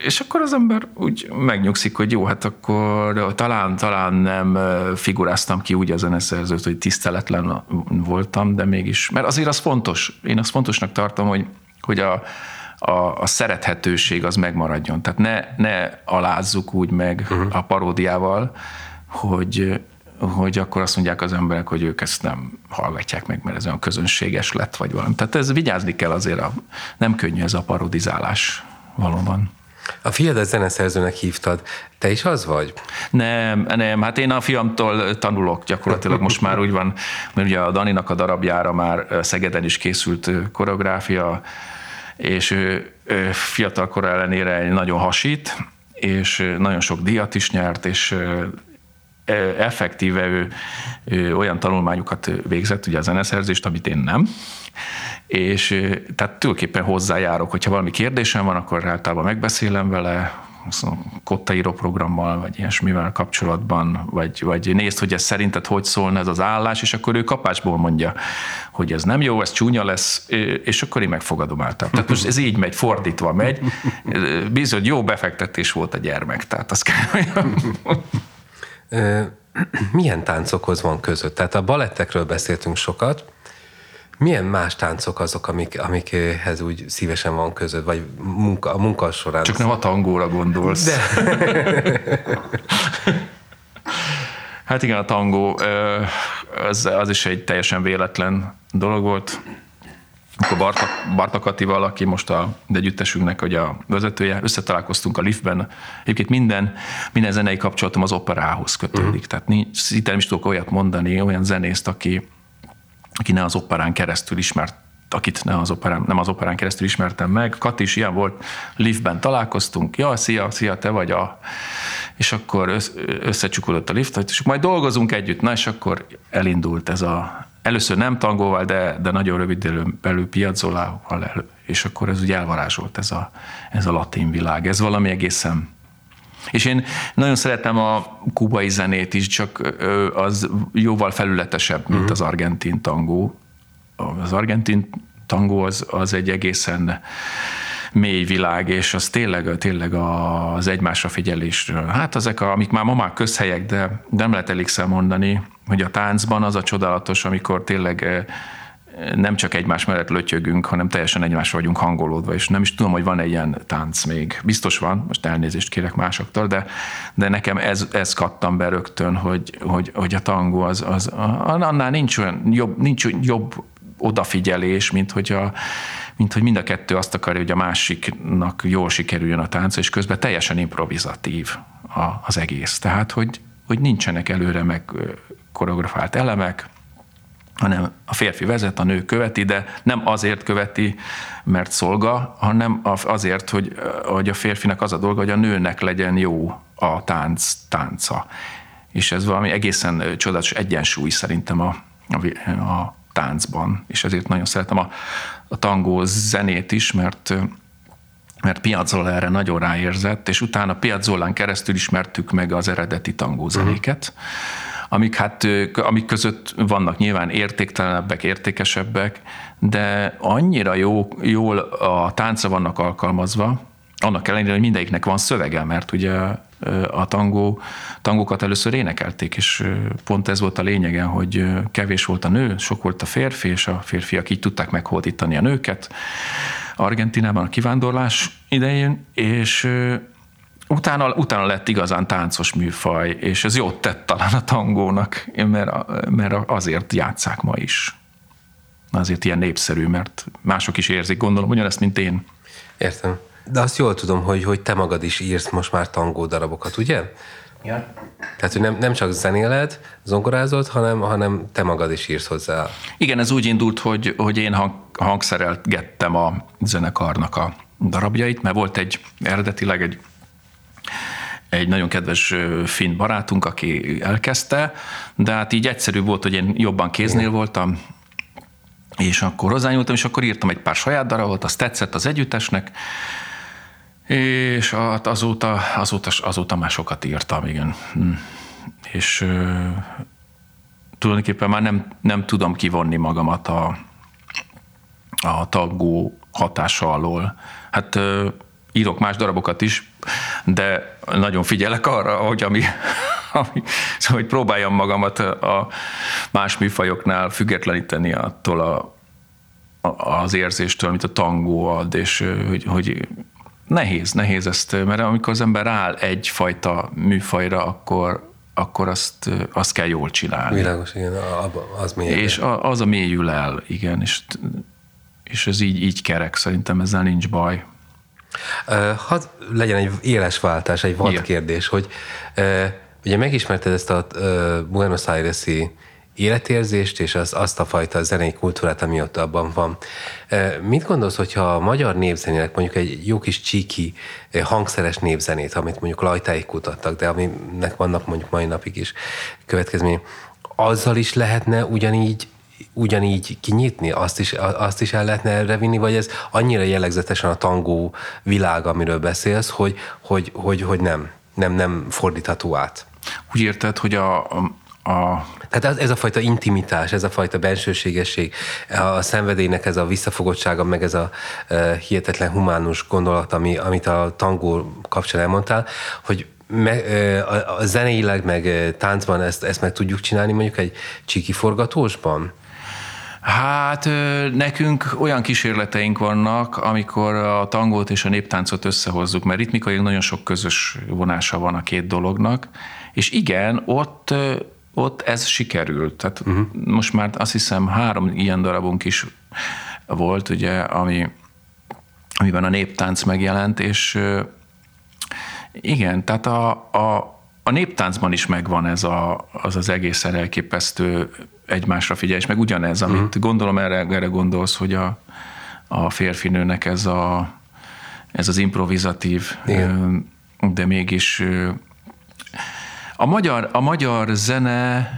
és akkor az ember úgy megnyugszik, hogy jó, hát akkor talán, talán nem figuráztam ki úgy a zeneszerzőt, hogy tiszteletlen voltam, de mégis, mert azért az fontos, én azt fontosnak tartom, hogy, hogy a, a, a szerethetőség az megmaradjon, tehát ne, ne alázzuk úgy meg uh-huh. a paródiával, hogy, hogy akkor azt mondják az emberek, hogy ők ezt nem hallgatják meg, mert ez olyan közönséges lett, vagy valami. Tehát ez vigyázni kell azért, a, nem könnyű ez a parodizálás. Valóban. A fiadat zeneszerzőnek hívtad. Te is az vagy? Nem, nem. Hát én a fiamtól tanulok gyakorlatilag. Most már úgy van, mert ugye a Daninak a darabjára már Szegeden is készült koreográfia, és ő, ő fiatal kora ellenére nagyon hasít, és nagyon sok díjat is nyert, és effektíve ő, ő olyan tanulmányokat végzett, ugye a zeneszerzést, amit én nem, és tehát tulajdonképpen hozzájárok, hogyha valami kérdésem van, akkor általában megbeszélem vele, kottaíró programmal, vagy ilyesmivel kapcsolatban, vagy, vagy nézd, hogy ez szerinted hogy szólna ez az állás, és akkor ő kapásból mondja, hogy ez nem jó, ez csúnya lesz, és akkor én megfogadom általában. Tehát most ez így megy, fordítva megy. Bizony, jó befektetés volt a gyermek, tehát az kell. Milyen táncokhoz van között? Tehát a balettekről beszéltünk sokat. Milyen más táncok azok, amik, amikhez úgy szívesen van között, vagy munka, a munka során? Csak nem a tangóra gondolsz. De. Hát igen, a tangó, az, az is egy teljesen véletlen dolog volt. Akkor Bartok, Bartók Attival, aki most a együttesünknek a vezetője, összetalálkoztunk a liftben. Egyébként minden, minden zenei kapcsolatom az operához kötődik. Uh-huh. Tehát nincs, itt nem is tudok olyat mondani, olyan zenészt, aki aki ne az operán keresztül ismert, akit ne az operán, nem az operán keresztül ismertem meg. Kati is ilyen volt, liftben találkoztunk, ja, szia, szia, te vagy a... És akkor összecsukodott a lift, és majd dolgozunk együtt, na és akkor elindult ez a... Először nem tangóval, de, de nagyon rövid időn belül Piazzollával, elő, és akkor ez ugye elvarázsolt ez a, ez a latin világ. Ez valami egészen... És én nagyon szeretem a kubai zenét is, csak az jóval felületesebb, mint az argentin tangó. Az argentin tangó az, az egy egészen mély világ, és az tényleg, tényleg az egymásra figyelésről. Hát ezek, a, amik már ma már közhelyek, de nem lehet elégszer mondani, hogy a táncban az a csodálatos, amikor tényleg nem csak egymás mellett lötyögünk, hanem teljesen egymásra vagyunk hangolódva, és nem is tudom, hogy van egy ilyen tánc még. Biztos van, most elnézést kérek másoktól, de, de nekem ez, ez kattam be rögtön, hogy, hogy, hogy a tangó az, az annál nincs olyan jobb, nincs jobb odafigyelés, mint hogy, a, mint hogy mind a kettő azt akarja, hogy a másiknak jól sikerüljön a tánc, és közben teljesen improvizatív a, az egész. Tehát, hogy, hogy nincsenek előre meg koreografált elemek, hanem a férfi vezet, a nő követi, de nem azért követi, mert szolga, hanem azért, hogy, hogy a férfinak az a dolga, hogy a nőnek legyen jó a tánc tánca. És ez valami egészen csodálatos egyensúly szerintem a, a, a táncban, és ezért nagyon szeretem a, a tangó zenét is, mert, mert Piazzolla erre nagyon ráérzett, és utána Piazzollán keresztül ismertük meg az eredeti tangó zenéket, uh-huh. Amik, hát, amik között vannak nyilván értéktelenebbek, értékesebbek, de annyira jó, jól a táncra vannak alkalmazva, annak ellenére, hogy mindegyiknek van szövege, mert ugye a tangó, tangókat először énekelték, és pont ez volt a lényege, hogy kevés volt a nő, sok volt a férfi, és a férfiak így tudták meghódítani a nőket Argentinában a kivándorlás idején, és... Utána, utána lett igazán táncos műfaj, és ez jót tett talán a tangónak, mert, mert azért játsszák ma is. Azért ilyen népszerű, mert mások is érzik, gondolom, ugyanezt, mint én. Értem. De azt jól tudom, hogy, hogy te magad is írsz most már tangó darabokat, ugye? Ja. Tehát, hogy nem, nem csak zenéled, zongorázod, hanem, hanem te magad is írsz hozzá. Igen, ez úgy indult, hogy, hogy én hang, hangszerelgettem a zenekarnak a darabjait, mert volt egy eredetileg egy egy nagyon kedves finn barátunk, aki elkezdte, de hát így egyszerű volt, hogy én jobban kéznél voltam, és akkor hozzányúltam, és akkor írtam egy pár saját darabot, azt tetszett az együttesnek, és azóta, azóta, azóta már sokat írtam, igen. És uh, tulajdonképpen már nem, nem tudom kivonni magamat a, a tangó hatása alól. Hát uh, írok más darabokat is, de nagyon figyelek arra, hogy, ami, ami, szóval, hogy próbáljam magamat a más műfajoknál függetleníteni attól a, a, az érzéstől, amit a tangó ad, és hogy, hogy nehéz, nehéz ezt, mert amikor az ember áll egyfajta műfajra, akkor, akkor azt, azt kell jól csinálni. Világos, igen, az mélyül el. És az a mélyül el, igen, és, és ez így, így kerek, szerintem ezzel nincs baj. Hadd legyen egy éles váltás, egy vad kérdés, hogy ugye megismerted ezt a Buenos Aires-i életérzést és az, azt a fajta zenei kultúrát, ami ott abban van. Mit gondolsz, hogyha a magyar népzenének mondjuk egy jó kis csíki, hangszeres népzenét, amit mondjuk Lajtáig kutattak, de aminek vannak mondjuk mai napig is következmény, azzal is lehetne ugyanígy ugyanígy kinyitni, azt is, azt is el lehetne erre vinni, vagy ez annyira jellegzetesen a tangó világ, amiről beszélsz, hogy, hogy, hogy, hogy nem, nem, nem fordítható át. Úgy érted, hogy a, a... Tehát ez a fajta intimitás, ez a fajta bensőségesség, a szenvedélynek ez a visszafogottsága, meg ez a e, hihetetlen humánus gondolat, ami, amit a tangó kapcsán elmondtál, hogy Meg, a, a zeneileg, meg táncban ezt, ezt meg tudjuk csinálni mondjuk egy csíki forgatósban? Hát nekünk olyan kísérleteink vannak, amikor a tangót és a néptáncot összehozzuk, mert ritmikailag nagyon sok közös vonása van a két dolognak, és igen, ott, ott ez sikerült. Tehát uh-huh. most már azt hiszem három ilyen darabunk is volt, ugye, ami, amiben a néptánc megjelent, és igen, tehát a, a, a néptáncban is megvan ez a, az, az egészen elképesztő egymásra figyelés, meg ugyanez, amit uh-huh. gondolom erre, erre gondolsz, hogy a, a férfinőnek ez, a, ez az improvizatív, igen. de mégis a magyar, a magyar zene,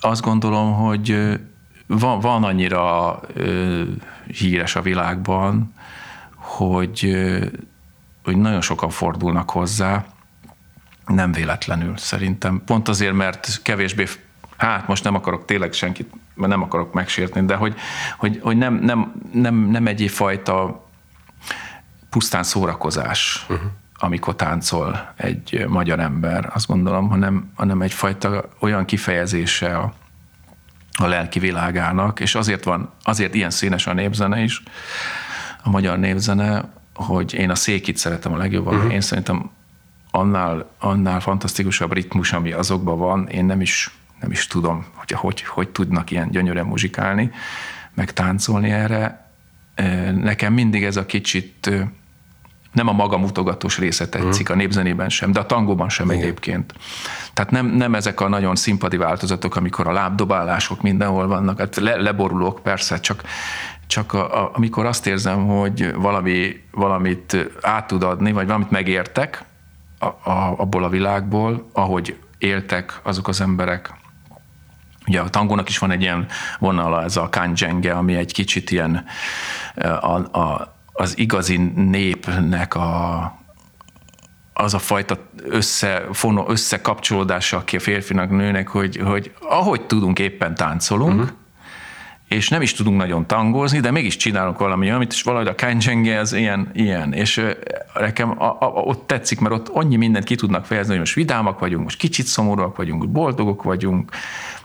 azt gondolom, hogy van, van annyira híres a világban, hogy hogy nagyon sokan fordulnak hozzá, nem véletlenül szerintem. Pont azért, mert kevésbé, hát most nem akarok tényleg senkit, mert nem akarok megsértni, de hogy, hogy, hogy nem, nem, nem, nem egyfajta pusztán szórakozás, uh-huh. amikor táncol egy magyar ember, azt gondolom, hanem, hanem egyfajta olyan kifejezése a, a lelki világának, és azért van, azért ilyen színes a népzene is, a magyar népzene, hogy én a székit szeretem a legjobban, uh-huh. én szerintem annál, annál fantasztikusabb ritmus, ami azokban van, én nem is, nem is tudom, hogy, hogy hogy tudnak ilyen gyönyörűen muzsikálni, meg táncolni erre. Nekem mindig ez a kicsit, nem a magamutogatós része tetszik, uh-huh. a népzenében sem, de a tangóban sem uh-huh. egyébként. Tehát nem, nem ezek a nagyon színpadi változatok, amikor a lábdobálások mindenhol vannak, hát le, leborulok persze, csak csak a, a, amikor azt érzem, hogy valami, valamit át tud adni, vagy valamit megértek a, a, abból a világból, ahogy éltek azok az emberek. Ugye a tangónak is van egy ilyen vonala, ez a kanjenge, ami egy kicsit ilyen a, a, az igazi népnek a, az a fajta össze, fono, összekapcsolódása, aki a férfinak, nőnek, hogy, hogy ahogy tudunk, éppen táncolunk, uh-huh. és nem is tudunk nagyon tangózni, de mégis csinálunk valami amit, és valahogy a kanjenge az ilyen, ilyen. És nekem a, a, ott tetszik, mert ott annyi mindent ki tudnak fejezni, hogy most vidámak vagyunk, most kicsit szomorúak vagyunk, boldogok vagyunk,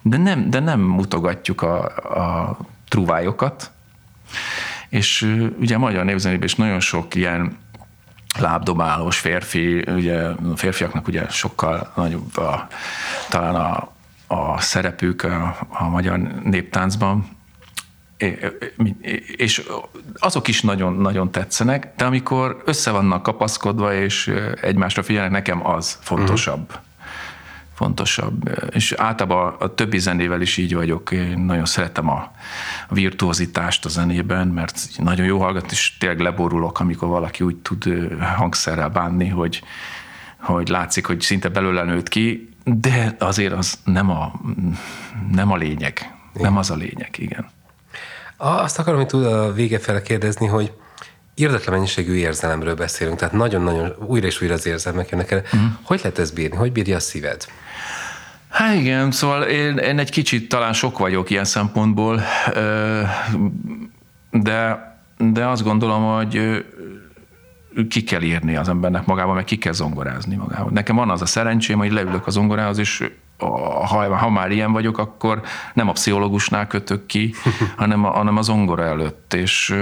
de nem, de nem mutogatjuk a, a trúvályokat. És ugye a magyar népzenében is nagyon sok ilyen lábdobálós férfi, ugye a férfiaknak ugye sokkal nagyobb a, talán a a szerepük a, a magyar néptáncban, és azok is nagyon-nagyon tetszenek, de amikor össze vannak kapaszkodva, és egymásra figyelnek, nekem az fontosabb. Uh-huh. Fontosabb. És általában a többi zenével is így vagyok. Én nagyon szeretem a virtuozitást a zenében, mert nagyon jó hallgatni, és tényleg leborulok, amikor valaki úgy tud hangszerrel bánni, hogy, hogy látszik, hogy szinte belőle nőtt ki, de azért az nem a, nem a lényeg. Igen. Nem az a lényeg, igen. Azt akarom, hogy tud a vége fele kérdezni, hogy irdatlan mennyiségű érzelemről beszélünk, tehát nagyon-nagyon újra és újra az érzelmek jönnek el. Mm. Hogy lehet ezt bírni? Hogy bírja a szíved? Hát igen, szóval én, én egy kicsit talán sok vagyok ilyen szempontból, de, de azt gondolom, hogy ki kell írni az embernek magában, meg ki kell zongorázni magában. Nekem van az a szerencsém, hogy leülök a zongorához, és ha, ha már ilyen vagyok, akkor nem a pszichológusnál kötök ki, hanem a, hanem a zongora előtt, és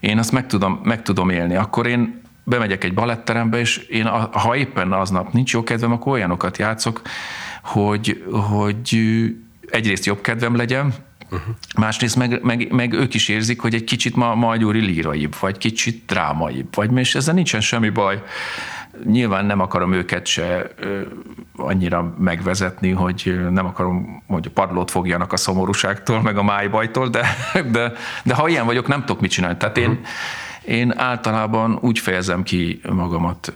én azt meg tudom, meg tudom élni. Akkor én bemegyek egy baletterembe, és én, ha éppen aznap nincs jó kedvem, akkor olyanokat játszok, hogy, hogy egyrészt jobb kedvem legyen, uh-huh. másrészt meg, meg, meg ők is érzik, hogy egy kicsit ma, ma egy úri líraibb, vagy kicsit drámaibb, vagy és ezzel nincsen semmi baj. Nyilván nem akarom őket se annyira megvezetni, hogy nem akarom, hogy a padlót fogjanak a szomorúságtól, meg a májbajtól, de, de, de ha ilyen vagyok, nem tudok mit csinálni. Tehát én, én általában úgy fejezem ki magamat,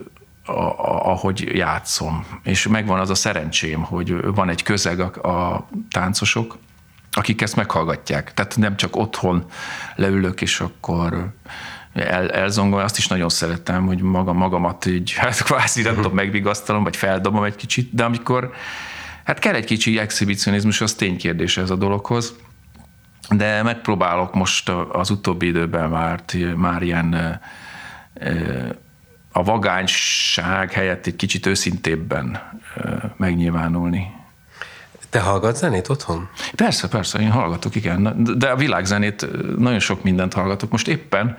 ahogy játszom. És megvan az a szerencsém, hogy van egy közeg a táncosok, akik ezt meghallgatják. Tehát nem csak otthon leülök, és akkor el, elzongol, azt is nagyon szeretem, hogy maga, magamat így, hát kvázi nem tudom, megvigasztalom, vagy feldobom egy kicsit, de amikor, hát kell egy kicsi exhibicionizmus, az ténykérdés ez a dologhoz, de megpróbálok most az utóbbi időben már, már ilyen a vagányság helyett egy kicsit őszintébben megnyilvánulni. Te hallgatsz zenét otthon? Persze, persze, én hallgatok, igen. De a világzenét, nagyon sok mindent hallgatok. Most éppen,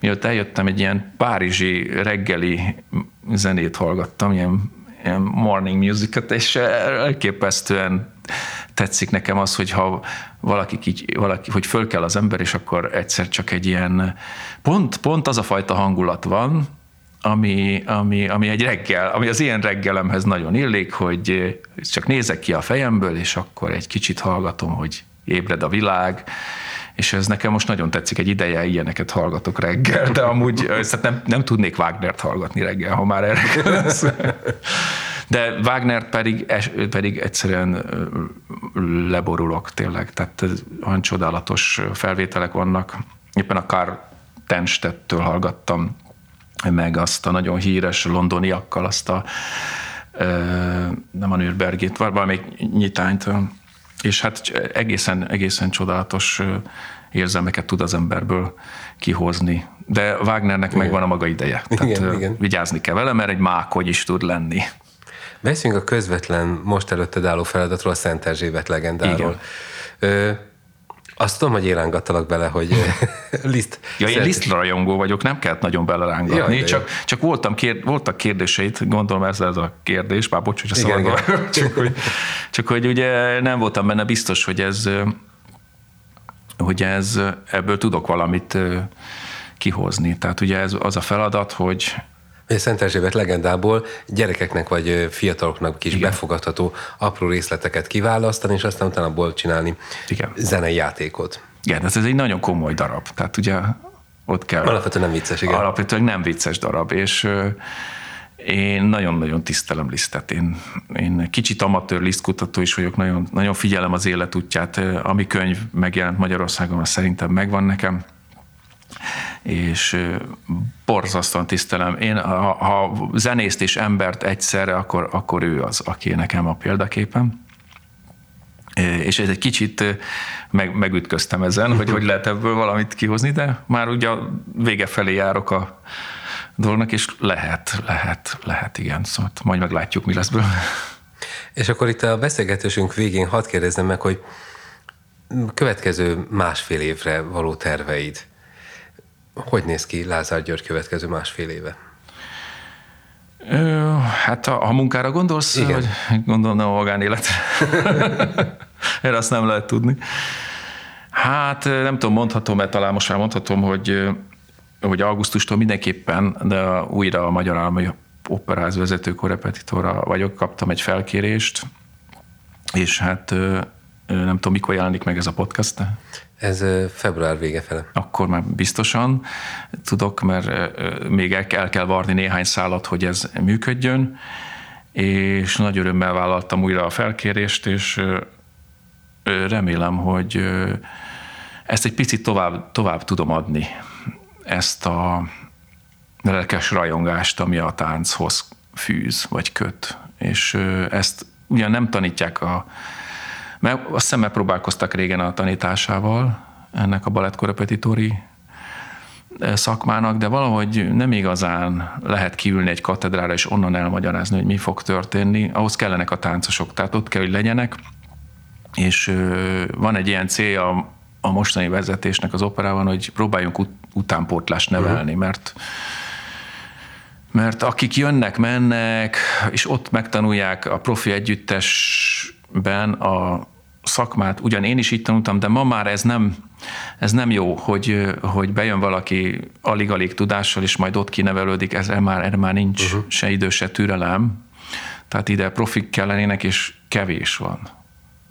mielőtt eljöttem, egy ilyen párizsi reggeli zenét hallgattam, ilyen, ilyen morning musicot, és elképesztően tetszik nekem az, hogyha valaki, így, valaki, hogy föl kell az ember, és akkor egyszer csak egy ilyen, pont, pont az a fajta hangulat van, Ami, ami, ami egy reggel, ami az én reggelemhez nagyon illik, hogy csak nézek ki a fejemből, és akkor egy kicsit hallgatom, hogy ébred a világ, és ez nekem most nagyon tetszik, egy ideje ilyeneket hallgatok reggel, de amúgy nem, nem tudnék Wagnert hallgatni reggel, ha már erre lesz. De Wagnert pedig, pedig egyszerűen leborulok tényleg, tehát olyan csodálatos felvételek vannak. Éppen a Karl Tennstedt-től hallgattam meg azt a nagyon híres londoniakkal, azt a nem a Nürnbergét, valamelyik nyitányt, és hát egészen, egészen csodálatos érzelmeket tud az emberből kihozni. De Wagnernek megvan a maga ideje. Tehát igen, igen. Vigyázni kell vele, mert egy mákony is tud lenni. Beszéljünk a közvetlen, most előtted álló feladatról, a Szent Erzsébet legendáról. Azt tudom, hogy én rángattalak bele, hogy Liszt. Ja, én Liszt rajongó vagyok, nem kellett nagyon belerángatni, ja, csak, csak voltam kér, voltak kérdéseid, gondolom ez a kérdés, bár bocs, hogy a szabadban vagyok, csak hogy, csak hogy ugye nem voltam benne biztos, hogy ez, hogy ez ebből tudok valamit kihozni. Tehát ugye ez az a feladat, hogy... A Szent Erzsébet legendából gyerekeknek vagy fiataloknak is igen. befogadható apró részleteket kiválasztani, és aztán utána abból csinálni igen. zenei játékot. Igen, ez egy nagyon komoly darab. Tehát ugye ott kell... Alapvetően nem vicces, igen. Alapvetően nem vicces darab, és én nagyon-nagyon tisztelem Lisztet. Én, én kicsit amatőr Liszt-kutató is vagyok, nagyon, nagyon figyelem az életútját. Ami könyv megjelent Magyarországon, az szerintem megvan nekem. És borzasztóan tisztelem. Én, ha, ha zenészt és embert egyszerre, akkor, akkor ő az, aki nekem a példaképem. És ez egy kicsit meg, megütköztem ezen, hogy hogy lehet ebből valamit kihozni, de már ugye a vége felé járok a dolognak, és lehet, lehet, lehet, igen. Szóval majd meglátjuk, mi lesz belőle. És akkor itt a beszélgetésünk végén hadd kérdezzem meg, hogy következő másfél évre való terveid. Hogy néz ki Lázár György következő másfél éve? Ö, hát ha, ha munkára gondolsz, igen. Vagy gondolom a magánélet. Erre azt nem lehet tudni. Hát nem tudom, mondhatom, mert talán most már mondhatom, hogy, hogy augusztustól mindenképpen, de újra a Magyar Állami Operáz vezető korrepetitora vagyok, kaptam egy felkérést, és hát nem tudom, mikor jelenik meg ez a podcast. Ez február vége fele. Akkor már biztosan tudok, mert még el kell, el kell varni néhány szálat, hogy ez működjön, és nagy örömmel vállaltam újra a felkérést, és remélem, hogy ezt egy picit tovább, tovább tudom adni, ezt a lelkes rajongást, ami a tánchoz fűz, vagy köt. És ezt ugyan nem tanítják a... Mert azt hiszem, megpróbálkoztak régen a tanításával ennek a balettkorrepetitori szakmának, de valahogy nem igazán lehet kiülni egy katedrára és onnan elmagyarázni, hogy mi fog történni. Ahhoz kellenek a táncosok, tehát ott kell, hogy legyenek. És van egy ilyen célja a mostani vezetésnek az operában, hogy próbáljunk ut- utánpótlást nevelni, mert... mert akik jönnek, mennek, és ott megtanulják a profi együttesben a szakmát, ugyan én is így tanultam, de ma már ez nem, ez nem jó, hogy, hogy bejön valaki alig-alig tudással, és majd ott kinevelődik, ez már, erre már nincs uh-huh. se idő, se türelem. Tehát ide profik kellenének, és kevés van.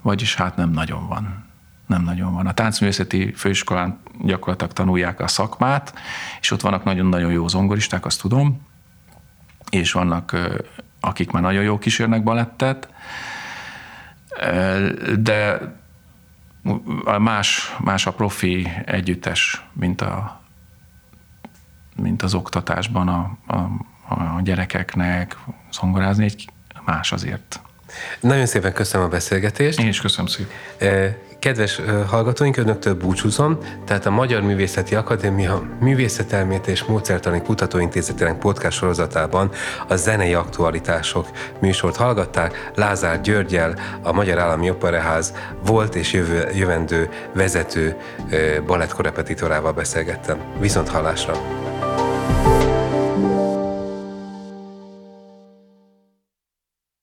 Vagyis hát nem nagyon van. Nem nagyon van. A táncművészeti főiskolán gyakorlatilag tanulják a szakmát, és ott vannak nagyon-nagyon jó zongoristák, azt tudom, és vannak, akik már nagyon jól kísérnek balettet, de más, más a profi együttes, mint, a, mint az oktatásban a, a, a gyerekeknek zongorázni, egy más azért. Nagyon szépen köszönöm a beszélgetést. Én is köszönöm szépen. Kedves hallgatóink, önöktől búcsúzom, tehát a Magyar Művészeti Akadémia Művészetelmét és Módszertani Kutatóintézetének podcast sorozatában a Zenei Aktualitások műsort hallgatták. Lázár Györgyel, a Magyar Állami Operaház volt és jövő, jövendő vezető balett korrepetitorával beszélgettem. Viszont hallásra!